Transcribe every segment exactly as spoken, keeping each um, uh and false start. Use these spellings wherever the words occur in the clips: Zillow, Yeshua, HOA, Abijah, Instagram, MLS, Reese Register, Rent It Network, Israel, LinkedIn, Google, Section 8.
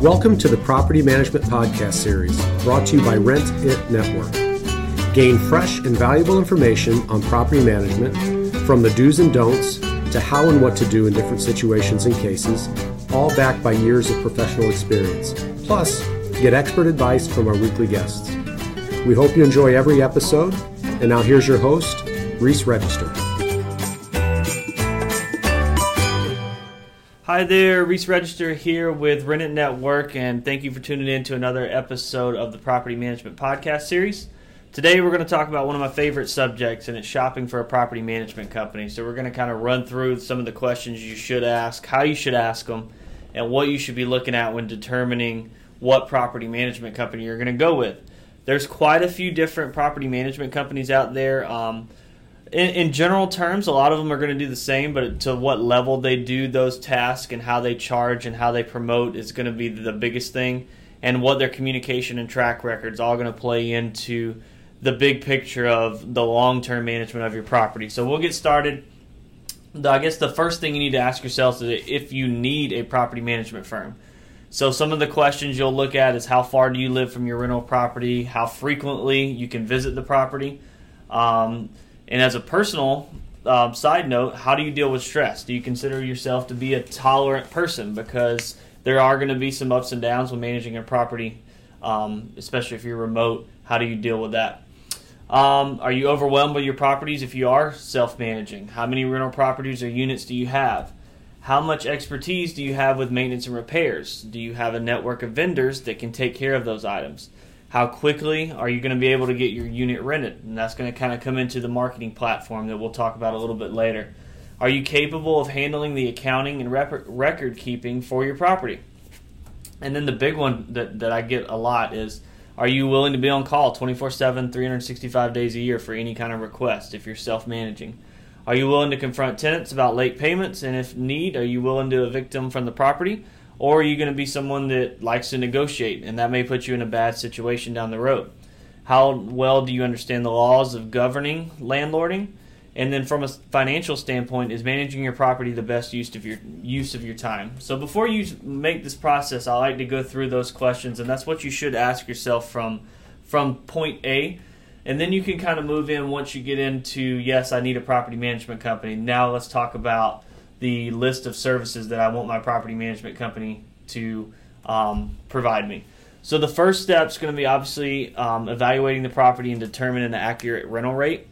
Welcome to the Property Management Podcast Series, brought to you by Rent It Network. Gain fresh and valuable information on property management, from the do's and don'ts to how and what to do in different situations and cases, all backed by years of professional experience. Plus, get expert advice from our weekly guests. We hope you enjoy every episode. And now here's your host, Reese Register. Hi there, Reese Register here with Rent It Network, and thank you for tuning in to another episode of the Property Management Podcast Series. Today we're going to talk about one of my favorite subjects, and it's shopping for a property management company. So we're going to kind of run through some of the questions you should ask, how you should ask them, and what you should be looking at when determining what property management company you're going to go with. There's quite a few different property management companies out there. Um, in, in general terms, a lot of them are going to do the same, but to what level they do those tasks and how they charge and how they promote is going to be the biggest thing, and what their communication and track record's all going to play into the big picture of the long-term management of your property. So we'll get started. I guess the first thing you need to ask yourself is if you need a property management firm. So some of the questions you'll look at is how far do you live from your rental property, how frequently you can visit the property, um, and as a personal uh, side note, how do you deal with stress? Do you consider yourself to be a tolerant person? Because there are going to be some ups and downs when managing a property, um, especially if you're remote. How do you deal with that? Um, are you overwhelmed by your properties if you are self-managing? How many rental properties or units do you have? How much expertise do you have with maintenance and repairs? Do you have a network of vendors that can take care of those items? How quickly are you going to be able to get your unit rented? And that's going to kind of come into the marketing platform that we'll talk about a little bit later. Are you capable of handling the accounting and rep- record keeping for your property? And then the big one that, that I get a lot is, are you willing to be on call twenty-four seven, three hundred sixty-five days a year for any kind of request if you're self-managing? Are you willing to confront tenants about late payments? And if need, are you willing to evict them from the property? Or are you going to be someone that likes to negotiate, and that may put you in a bad situation down the road? How well do you understand the laws of governing landlording? And then from a financial standpoint, is managing your property the best use of your use of your time? So before you make this process, I like to go through those questions, and that's what you should ask yourself from, from point A. And then you can kind of move in once you get into, yes, I need a property management company. Now let's talk about the list of services that I want my property management company to um, provide me. So the first step is going to be obviously um, evaluating the property and determining the accurate rental rate.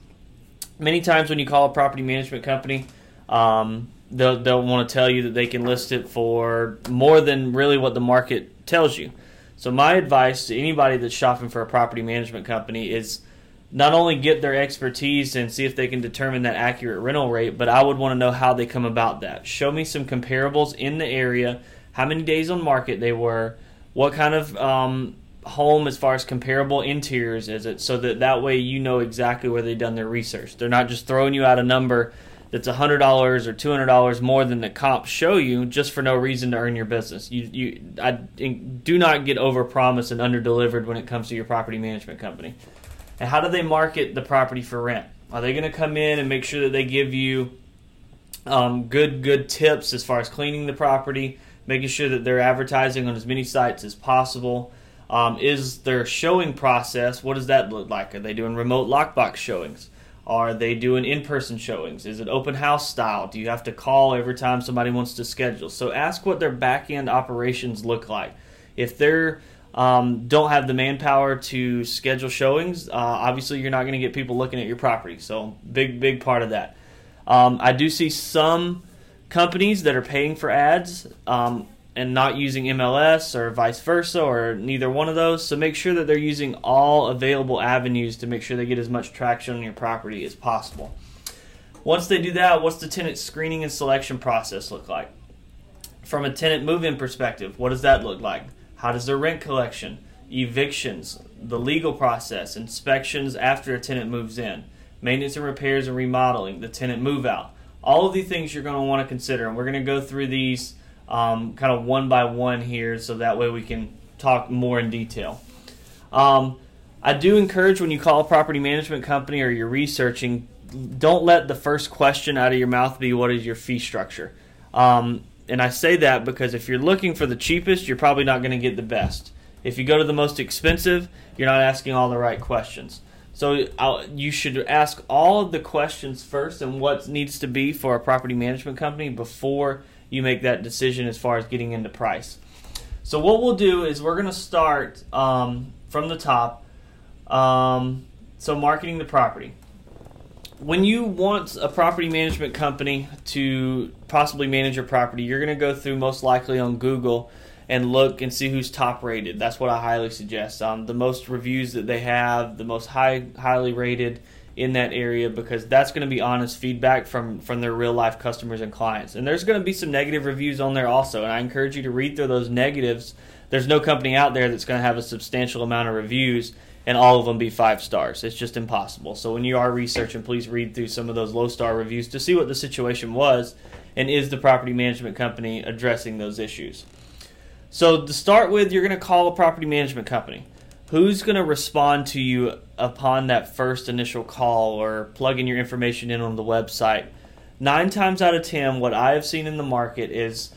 Many times when you call a property management company, um, they'll, they'll want to tell you that they can list it for more than really what the market tells you. So my advice to anybody that's shopping for a property management company is not only get their expertise and see if they can determine that accurate rental rate, but I would want to know how they come about that. Show me some comparables in the area, how many days on market they were, what kind of um, home as far as comparable interiors is it, so that that way you know exactly where they've done their research. They're not just throwing you out a number that's one hundred dollars or two hundred dollars more than the comps show you just for no reason to earn your business. You, you, I do not get overpromised and underdelivered when it comes to your property management company. And how do they market the property for rent? Are they going to come in and make sure that they give you um, good, good tips as far as cleaning the property, making sure that they're advertising on as many sites as possible? Um, is their showing process, what does that look like? Are they doing remote lockbox showings? Are they doing in-person showings? Is it open house style? Do you have to call every time somebody wants to schedule? So ask what their back-end operations look like. If they um, don't have the manpower to schedule showings, uh, obviously you're not going to get people looking at your property. So big, big part of that. Um, I do see some companies that are paying for ads Um, and not using M L S or vice versa or neither one of those. So make sure that they're using all available avenues to make sure they get as much traction on your property as possible. Once they do that, what's the tenant screening and selection process look like? From a tenant move-in perspective, what does that look like? How does their rent collection, evictions, the legal process, inspections after a tenant moves in, maintenance and repairs and remodeling, the tenant move-out? All of these things you're going to want to consider, and we're going to go through these Um, kind of one by one here, so that way we can talk more in detail. Um, I do encourage, when you call a property management company or you're researching, don't let the first question out of your mouth be, what is your fee structure? Um, And I say that because if you're looking for the cheapest, you're probably not going to get the best. If you go to the most expensive, you're not asking all the right questions. So I'll, you should ask all of the questions first and what needs to be for a property management company before you make that decision as far as getting into price. So what we'll do is we're going to start um, from the top. Um, so marketing the property. When you want a property management company to possibly manage your property, you're going to go through most likely on Google and look and see who's top rated. That's what I highly suggest. Um, the most reviews that they have, the most high, highly rated in that area, because that's going to be honest feedback from, from their real life customers and clients. And there's going to be some negative reviews on there also, and I encourage you to read through those negatives. There's no company out there that's going to have a substantial amount of reviews and all of them be five stars. It's just impossible. So when you are researching, please read through some of those low star reviews to see what the situation was and is the property management company addressing those issues. So to start with, you're going to call a property management company. Who's going to respond to you upon that first initial call or plugging your information in on the website? Nine times out of ten, what I have seen in the market is,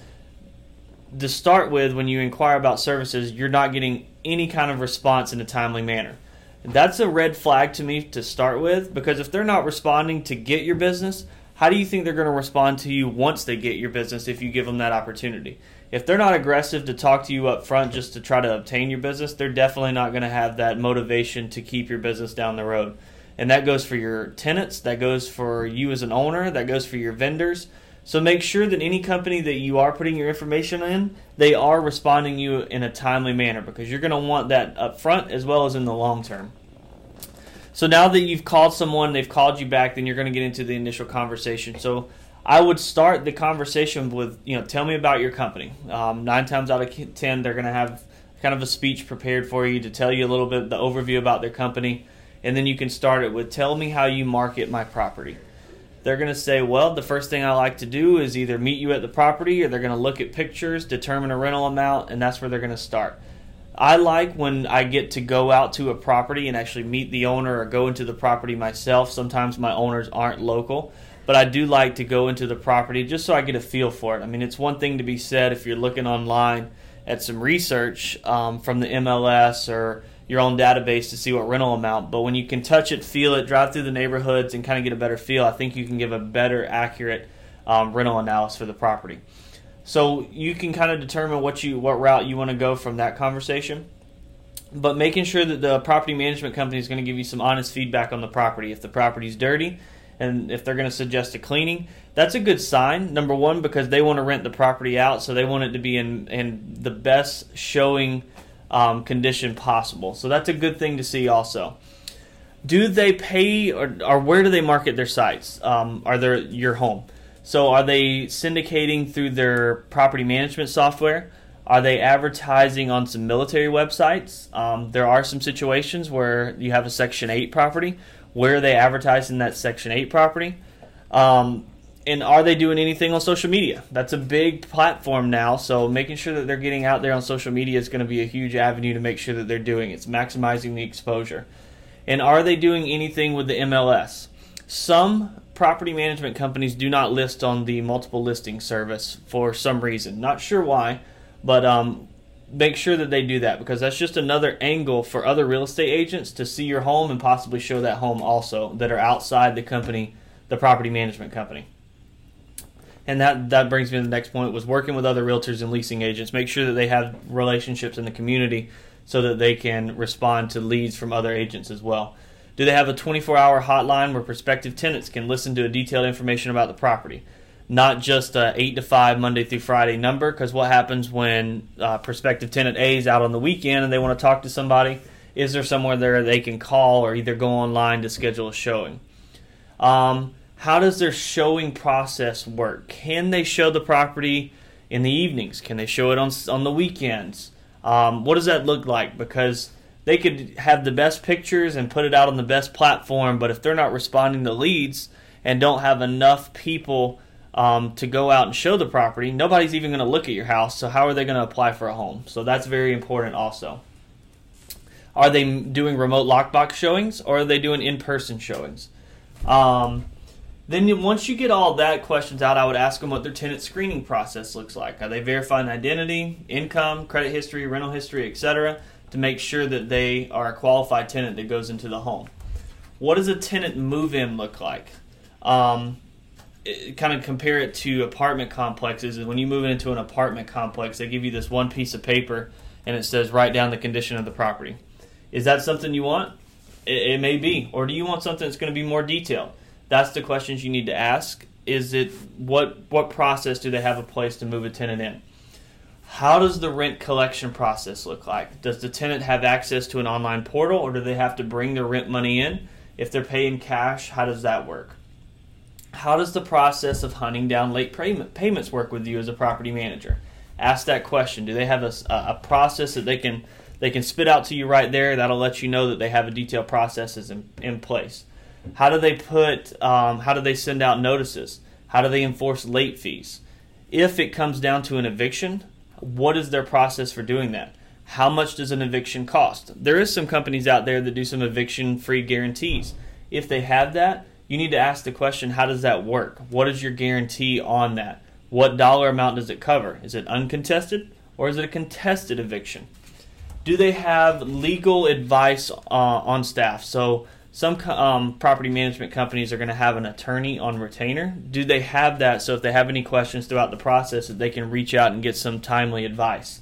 to start with, when you inquire about services, you're not getting any kind of response in a timely manner. That's a red flag to me to start with, because if they're not responding to get your business, how do you think they're going to respond to you once they get your business if you give them that opportunity? If they're not aggressive to talk to you up front just to try to obtain your business, they're definitely not going to have that motivation to keep your business down the road. And that goes for your tenants, that goes for you as an owner, that goes for your vendors. So make sure that any company that you are putting your information in, they are responding to you in a timely manner, because you're going to want that up front as well as in the long term. So now that you've called someone, they've called you back, then you're going to get into the initial conversation. So I would start the conversation with, you know, tell me about your company. Um, nine times out of ten, they're going to have kind of a speech prepared for you to tell you a little bit, the overview about their company. And then you can start it with, tell me how you market my property. They're going to say, well, the first thing I like to do is either meet you at the property, or they're going to look at pictures, determine a rental amount, and that's where they're going to start. I like when I get to go out to a property and actually meet the owner or go into the property myself. Sometimes my owners aren't local, but I do like to go into the property just so I get a feel for it. I mean, it's one thing to be said if you're looking online at some research um, from the M L S or your own database to see what rental amount, but when you can touch it, feel it, drive through the neighborhoods and kind of get a better feel, I think you can give a better accurate um, rental analysis for the property. So you can kind of determine what you what route you want to go from that conversation, but making sure that the property management company is going to give you some honest feedback on the property. If the property's dirty and if they're going to suggest a cleaning, that's a good sign, number one, because they want to rent the property out, so they want it to be in, in the best showing Um, condition possible. So that's a good thing to see also. Do they pay or, or where do they market their sites? Um, are they your home? So are they syndicating through their property management software? Are they advertising on some military websites? Um, there are some situations where you have a Section eight property. Where are they advertising that Section eight property? Um, And are they doing anything on social media? That's a big platform now, so making sure that they're getting out there on social media is going to be a huge avenue to make sure that they're doing. It's maximizing the exposure. And are they doing anything with the M L S? Some property management companies do not list on the multiple listing service for some reason. Not sure why, but um, make sure that they do that, because that's just another angle for other real estate agents to see your home and possibly show that home also that are outside the company, the property management company. And that, that brings me to the next point, was working with other realtors and leasing agents. Make sure that they have relationships in the community so that they can respond to leads from other agents as well. Do they have a twenty-four hour hotline where prospective tenants can listen to a detailed information about the property? Not just an eight to five Monday through Friday number, because what happens when uh, prospective tenant A is out on the weekend and they want to talk to somebody? Is there somewhere there they can call or either go online to schedule a showing? Um... How does their showing process work? Can they show the property in the evenings? Can they show it on on the weekends? Um, what does that look like? Because they could have the best pictures and put it out on the best platform, but if they're not responding to leads and don't have enough people um, to go out and show the property, nobody's even going to look at your house, so how are they going to apply for a home? So that's very important also. Are they doing remote lockbox showings, or are they doing in-person showings? Um... Then you, once you get all that questions out, I would ask them what their tenant screening process looks like. Are they verifying identity, income, credit history, rental history, et cetera, to make sure that they are a qualified tenant that goes into the home. What does a tenant move-in look like? Um, it, kind of compare it to apartment complexes. When you move into an apartment complex, they give you this one piece of paper, and it says write down the condition of the property. Is that something you want? It, it may be. Or do you want something that's going to be more detailed? That's the questions you need to ask. Is it what what process do they have in place to move a tenant in? How does the rent collection process look like? Does the tenant have access to an online portal, or do they have to bring their rent money in? If they're paying cash, how does that work? How does the process of hunting down late payment payments work with you as a property manager? Ask that question. Do they have a, a process that they can they can spit out to you right there that'll let you know that they have a detailed processes in, in place? How do they put, um, how do they send out notices? How do they enforce late fees? If it comes down to an eviction, what is their process for doing that? How much does an eviction cost? There is some companies out there that do some eviction-free guarantees. If they have that, you need to ask the question, how does that work? What is your guarantee on that? What dollar amount does it cover? Is it uncontested, or is it a contested eviction? Do they have legal advice uh, on staff? So Some um, property management companies are going to have an attorney on retainer. Do they have that, so if they have any questions throughout the process, that they can reach out and get some timely advice?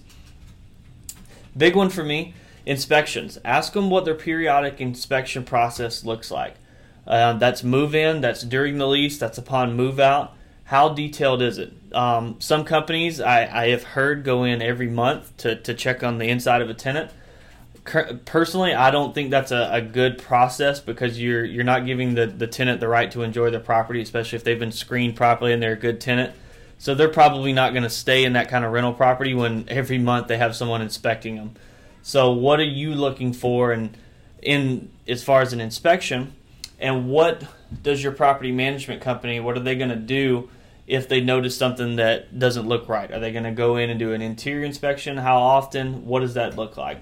Big one for me, inspections. Ask them what their periodic inspection process looks like. Uh, that's move-in, that's during the lease, that's upon move-out. How detailed is it? Um, some companies I, I have heard go in every month to, to check on the inside of a tenant. Personally, I don't think that's a, a good process, because you're you're not giving the, the tenant the right to enjoy their property, especially if they've been screened properly and they're a good tenant. So they're probably not going to stay in that kind of rental property when every month they have someone inspecting them. So what are you looking for in, in as far as an inspection, and what does your property management company, what are they going to do if they notice something that doesn't look right? Are they going to go in and do an interior inspection? How often? What does that look like?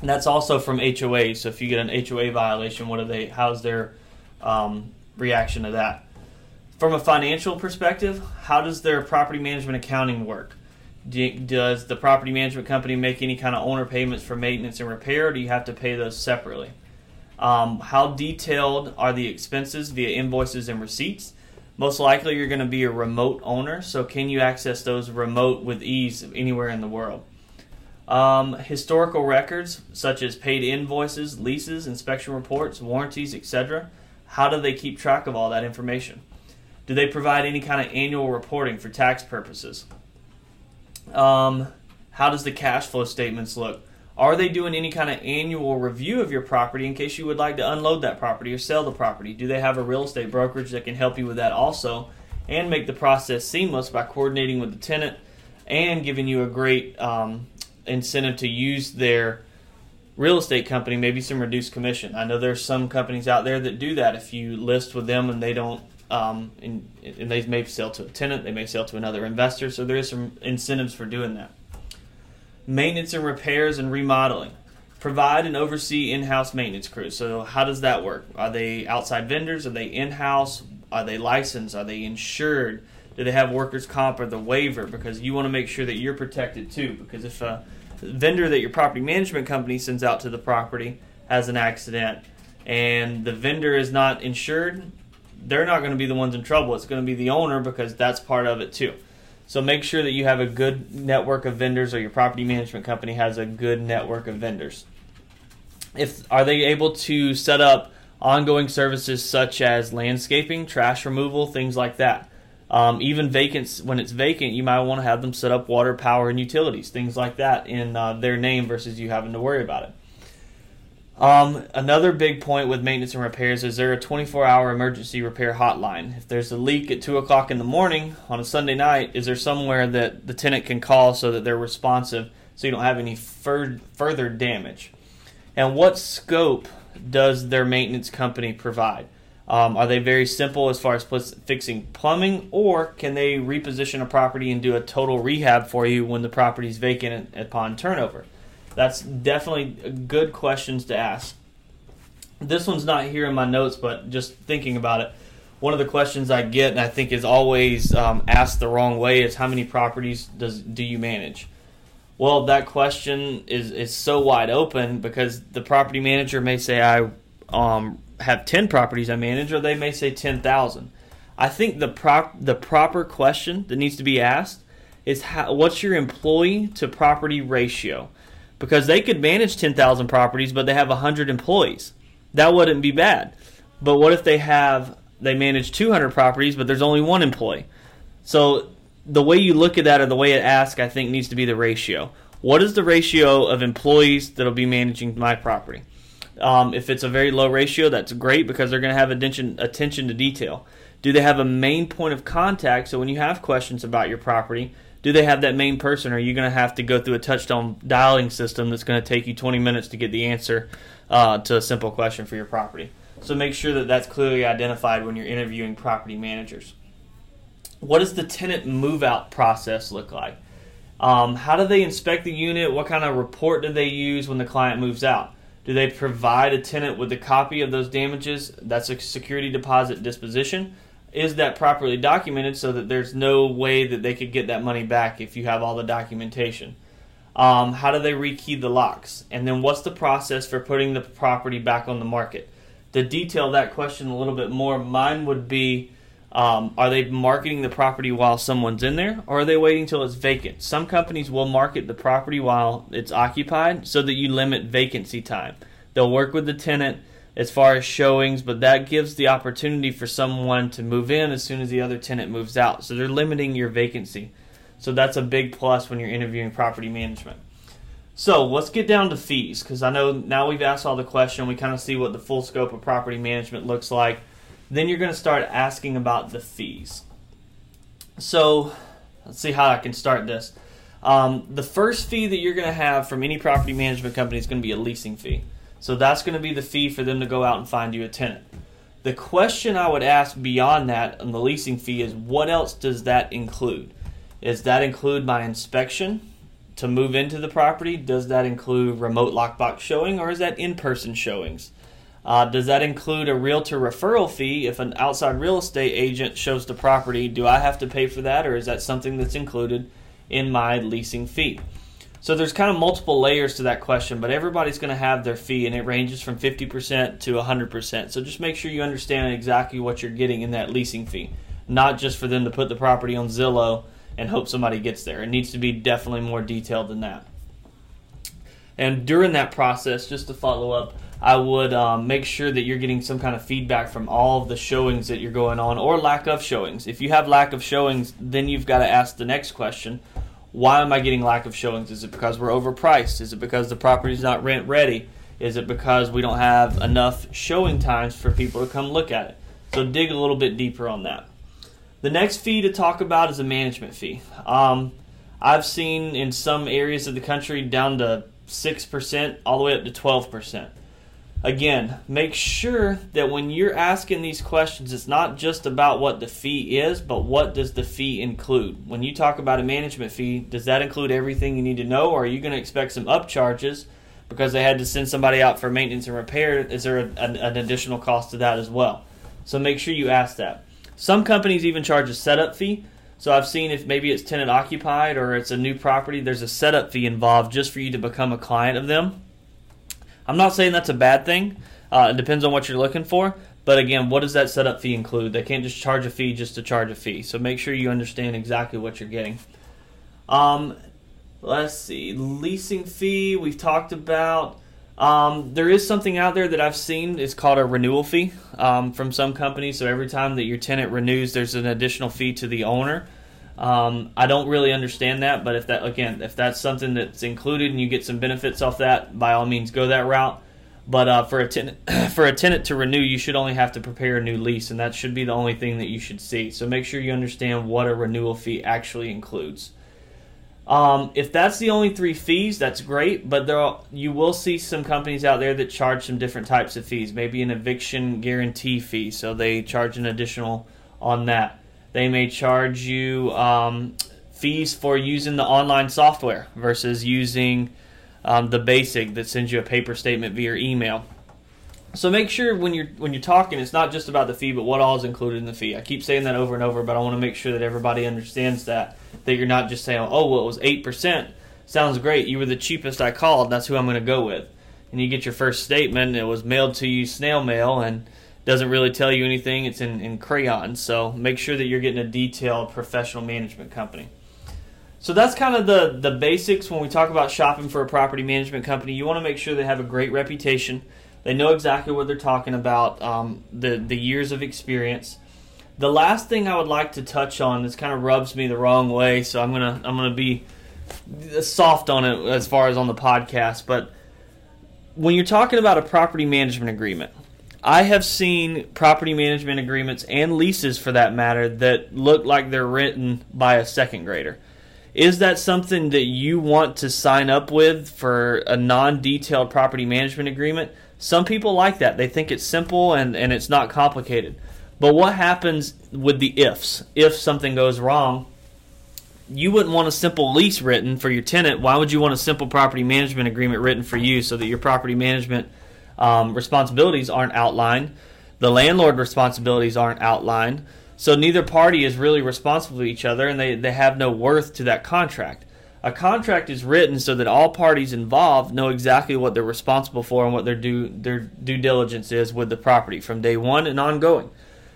And that's also from H O A. So if you get an H O A violation, what are they? How's their um, reaction to that? From a financial perspective, how does their property management accounting work? Do, does the property management company make any kind of owner payments for maintenance and repair, or do you have to pay those separately? Um, how detailed are the expenses via invoices and receipts? Most likely, you're going to be a remote owner, so can you access those remote with ease anywhere in the world? Um, historical records such as paid invoices, leases, inspection reports, warranties, et cetera. How do they keep track of all that information? Do they provide any kind of annual reporting for tax purposes? Um, how does the cash flow statements look? Are they doing any kind of annual review of your property in case you would like to unload that property or sell the property? Do they have a real estate brokerage that can help you with that also, and make the process seamless by coordinating with the tenant and giving you a great um, incentive to use their real estate company, maybe some reduced commission? I know there's some companies out there that do that. If you list with them and they don't, um, and, and they may sell to a tenant, they may sell to another investor, so there is some incentives for doing that. Maintenance and repairs and remodeling. Provide and oversee in-house maintenance crews. So how does that work? Are they outside vendors? Are they in-house? Are they licensed? Are they insured? Do they have workers' comp or the waiver? Because you want to make sure that you're protected too. Because if a vendor that your property management company sends out to the property has an accident and the vendor is not insured, they're not going to be the ones in trouble. It's going to be the owner, because that's part of it too. So make sure that you have a good network of vendors, or your property management company has a good network of vendors. If are they able to set up ongoing services such as landscaping, trash removal, things like that? Um, even vacant, when it's vacant, you might want to have them set up water, power, and utilities, things like that in uh, their name versus you having to worry about it. Um, another big point with maintenance and repairs is there a twenty-four hour emergency repair hotline. If there's a leak at two o'clock in the morning on a Sunday night, is there somewhere that the tenant can call so that they're responsive, so you don't have any fur- further damage? And what scope does their maintenance company provide? Um, are they very simple as far as fixing plumbing, or can they reposition a property and do a total rehab for you when the property is vacant upon turnover? That's definitely good questions to ask. This one's not here in my notes, but just thinking about it. one of the questions I get, and I think is always um, asked the wrong way, is how many properties does do you manage? Well, that question is, is so wide open because the property manager may say I um, have ten properties I manage, or they may say ten thousand. I think the prop the proper question that needs to be asked is how, what's your employee to property ratio? Because they could manage ten thousand properties, but they have one hundred employees. That wouldn't be bad. But what if they have they manage two hundred properties, but there's only one employee? So the way you look at that, or the way it asks, I think needs to be the ratio. What is the ratio of employees that'll be managing my property? Um, if it's a very low ratio, that's great because they're going to have attention attention to detail. Do they have a main point of contact? So when you have questions about your property, do they have that main person, or are you going to have to go through a touchstone dialing system that's going to take you twenty minutes to get the answer uh, to a simple question for your property? So make sure that that's clearly identified when you're interviewing property managers. What does the tenant move-out process look like? Um, how do they inspect the unit? What kind of report do they use when the client moves out? Do they provide a tenant with a copy of those damages? That's a security deposit disposition. Is that properly documented so that there's no way that they could get that money back if you have all the documentation? Um, how do they rekey the locks? And then what's the process for putting the property back on the market? To detail that question a little bit more, mine would be, um, are they marketing the property while someone's in there, or are they waiting till it's vacant? Some companies will market the property while it's occupied so that you limit vacancy time. They'll work with the tenant as far as showings, but that gives the opportunity for someone to move in as soon as the other tenant moves out. So they're limiting your vacancy. So that's a big plus when you're interviewing property management. So let's get down to fees, because I know now we've asked all the question, we kind of see what the full scope of property management looks like. Then you're going to start asking about the fees. So let's see how I can start this. Um, the first fee that you're going to have from any property management company is going to be a leasing fee. So that's going to be the fee for them to go out and find you a tenant. The question I would ask beyond that on the leasing fee is, what else does that include? Does that include my inspection to move into the property? Does that include remote lockbox showing, or is that in-person showings? Uh, does that include a realtor referral fee? If an outside real estate agent shows the property, do I have to pay for that, or is that something that's included in my leasing fee? So there's kind of multiple layers to that question, but everybody's going to have their fee, and it ranges from fifty percent to one hundred percent. So just make sure you understand exactly what you're getting in that leasing fee, not just for them to put the property on Zillow and hope somebody gets there. It needs to be definitely more detailed than that. And during that process, just to follow up, I would um, make sure that you're getting some kind of feedback from all of the showings that you're going on, or lack of showings. If you have lack of showings, then you've got to ask the next question. Why am I getting lack of showings? Is it because we're overpriced? Is it because the property is not rent ready? Is it because we don't have enough showing times for people to come look at it? So dig a little bit deeper on that. The next fee to talk about is a management fee. Um, I've seen in some areas of the country down to six percent all the way up to twelve percent. Again, make sure that when you're asking these questions, it's not just about what the fee is, but what does the fee include? When you talk about a management fee, does that include everything you need to know, or are you going to expect some upcharges because they had to send somebody out for maintenance and repair? Is there a, an, an additional cost to that as well? So make sure you ask that. Some companies even charge a setup fee. So I've seen, if maybe it's tenant occupied or it's a new property, there's a setup fee involved just for you to become a client of them. I'm not saying that's a bad thing. Uh, it depends on what you're looking for. But again, what does that setup fee include? They can't just charge a fee just to charge a fee. So make sure you understand exactly what you're getting. Um, let's see. Leasing fee we've talked about. Um, there is something out there that I've seen. It's called a renewal fee um, from some companies. So every time that your tenant renews, there's an additional fee to the owner. Um, I don't really understand that, but if that, again, if that's something that's included and you get some benefits off that, by all means, go that route. But uh, for a tenant, for a tenant to renew, you should only have to prepare a new lease, and that should be the only thing that you should see. So make sure you understand what a renewal fee actually includes. Um, if that's the only three fees, that's great, but there are, you will see some companies out there that charge some different types of fees, maybe an eviction guarantee fee, so they charge an additional on that. They may charge you um, fees for using the online software versus using um, the basic that sends you a paper statement via email. So make sure when you're when you're talking, it's not just about the fee, but what all is included in the fee. I keep saying that over and over, but I want to make sure that everybody understands that, that you're not just saying, oh, well, it was eight percent. Sounds great. You were the cheapest I called. That's who I'm going to go with. And you get your first statement, and it was mailed to you snail mail, and doesn't really tell you anything. It's in, in crayon. So make sure that you're getting a detailed professional management company. So that's kind of the, the basics when we talk about shopping for a property management company. You want to make sure they have a great reputation. They know exactly what they're talking about, um, the, the years of experience. The last thing I would like to touch on, this kind of rubs me the wrong way, so I'm going to I'm gonna be soft on it as far as on the podcast, but when you're talking about a property management agreement, I have seen property management agreements and leases, for that matter, that look like they're written by a second grader. Is that something that you want to sign up with for a non-detailed property management agreement? Some people like that. They think it's simple and, and it's not complicated. But what happens with the ifs? If something goes wrong, you wouldn't want a simple lease written for your tenant. Why would you want a simple property management agreement written for you, so that your property management um, responsibilities aren't outlined? The landlord responsibilities aren't outlined. So neither party is really responsible to each other, and they, they have no worth to that contract. A contract is written so that all parties involved know exactly what they're responsible for and what their due, their due diligence is with the property from day one and ongoing.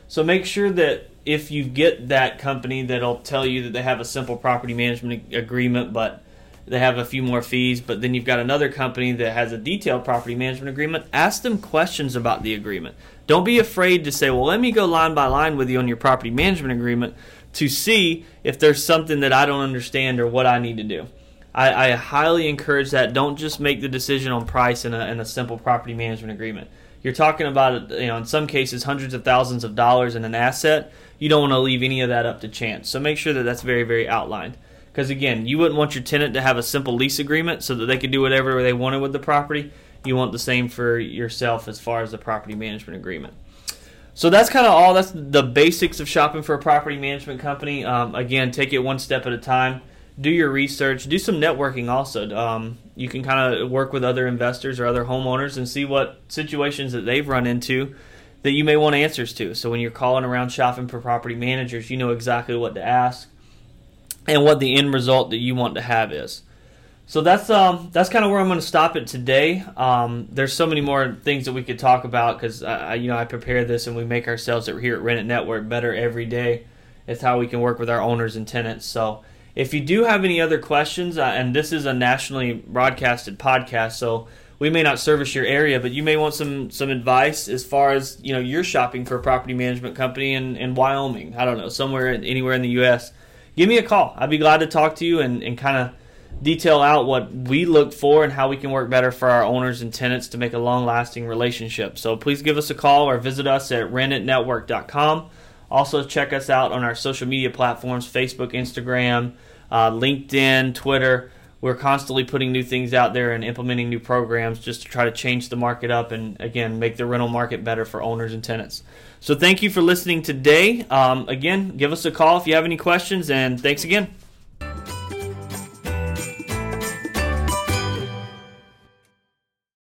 So make sure that if you get that company that'll tell you that they have a simple property management agreement, but they have a few more fees, but then you've got another company that has a detailed property management agreement, ask them questions about the agreement. Don't be afraid to say, well, let me go line by line with you on your property management agreement to see if there's something that I don't understand or what I need to do. I, I highly encourage that. Don't just make the decision on price in a, in a simple property management agreement. You're talking about, you know, in some cases, hundreds of thousands of dollars in an asset. You don't want to leave any of that up to chance. So make sure that that's very, very outlined. Because again, you wouldn't want your tenant to have a simple lease agreement so that they could do whatever they wanted with the property. You want the same for yourself as far as the property management agreement. So that's kind of all. That's the basics of shopping for a property management company. Um, again, take it one step at a time. Do your research. Do some networking also. Um, you can kind of work with other investors or other homeowners and see what situations that they've run into that you may want answers to. So when you're calling around shopping for property managers, you know exactly what to ask and what the end result that you want to have is. So that's um that's kind of where I'm going to stop it today. Um, there's so many more things that we could talk about because I, you know, I prepare this and we make ourselves here at Rent It Network better every day. It's how we can work with our owners and tenants. So if you do have any other questions, uh, and this is a nationally broadcasted podcast, so we may not service your area, but you may want some some advice as far as, you know, you're shopping for a property management company in, in Wyoming. I don't know, somewhere anywhere in the U S Give me a call. I'd be glad to talk to you and, and kind of detail out what we look for and how we can work better for our owners and tenants to make a long-lasting relationship. So please give us a call or visit us at rent it network dot com. Also check us out on our social media platforms, Facebook, Instagram, uh, LinkedIn, Twitter. We're constantly putting new things out there and implementing new programs just to try to change the market up and, again, make the rental market better for owners and tenants. So thank you for listening today. Um, again, give us a call if you have any questions, and thanks again.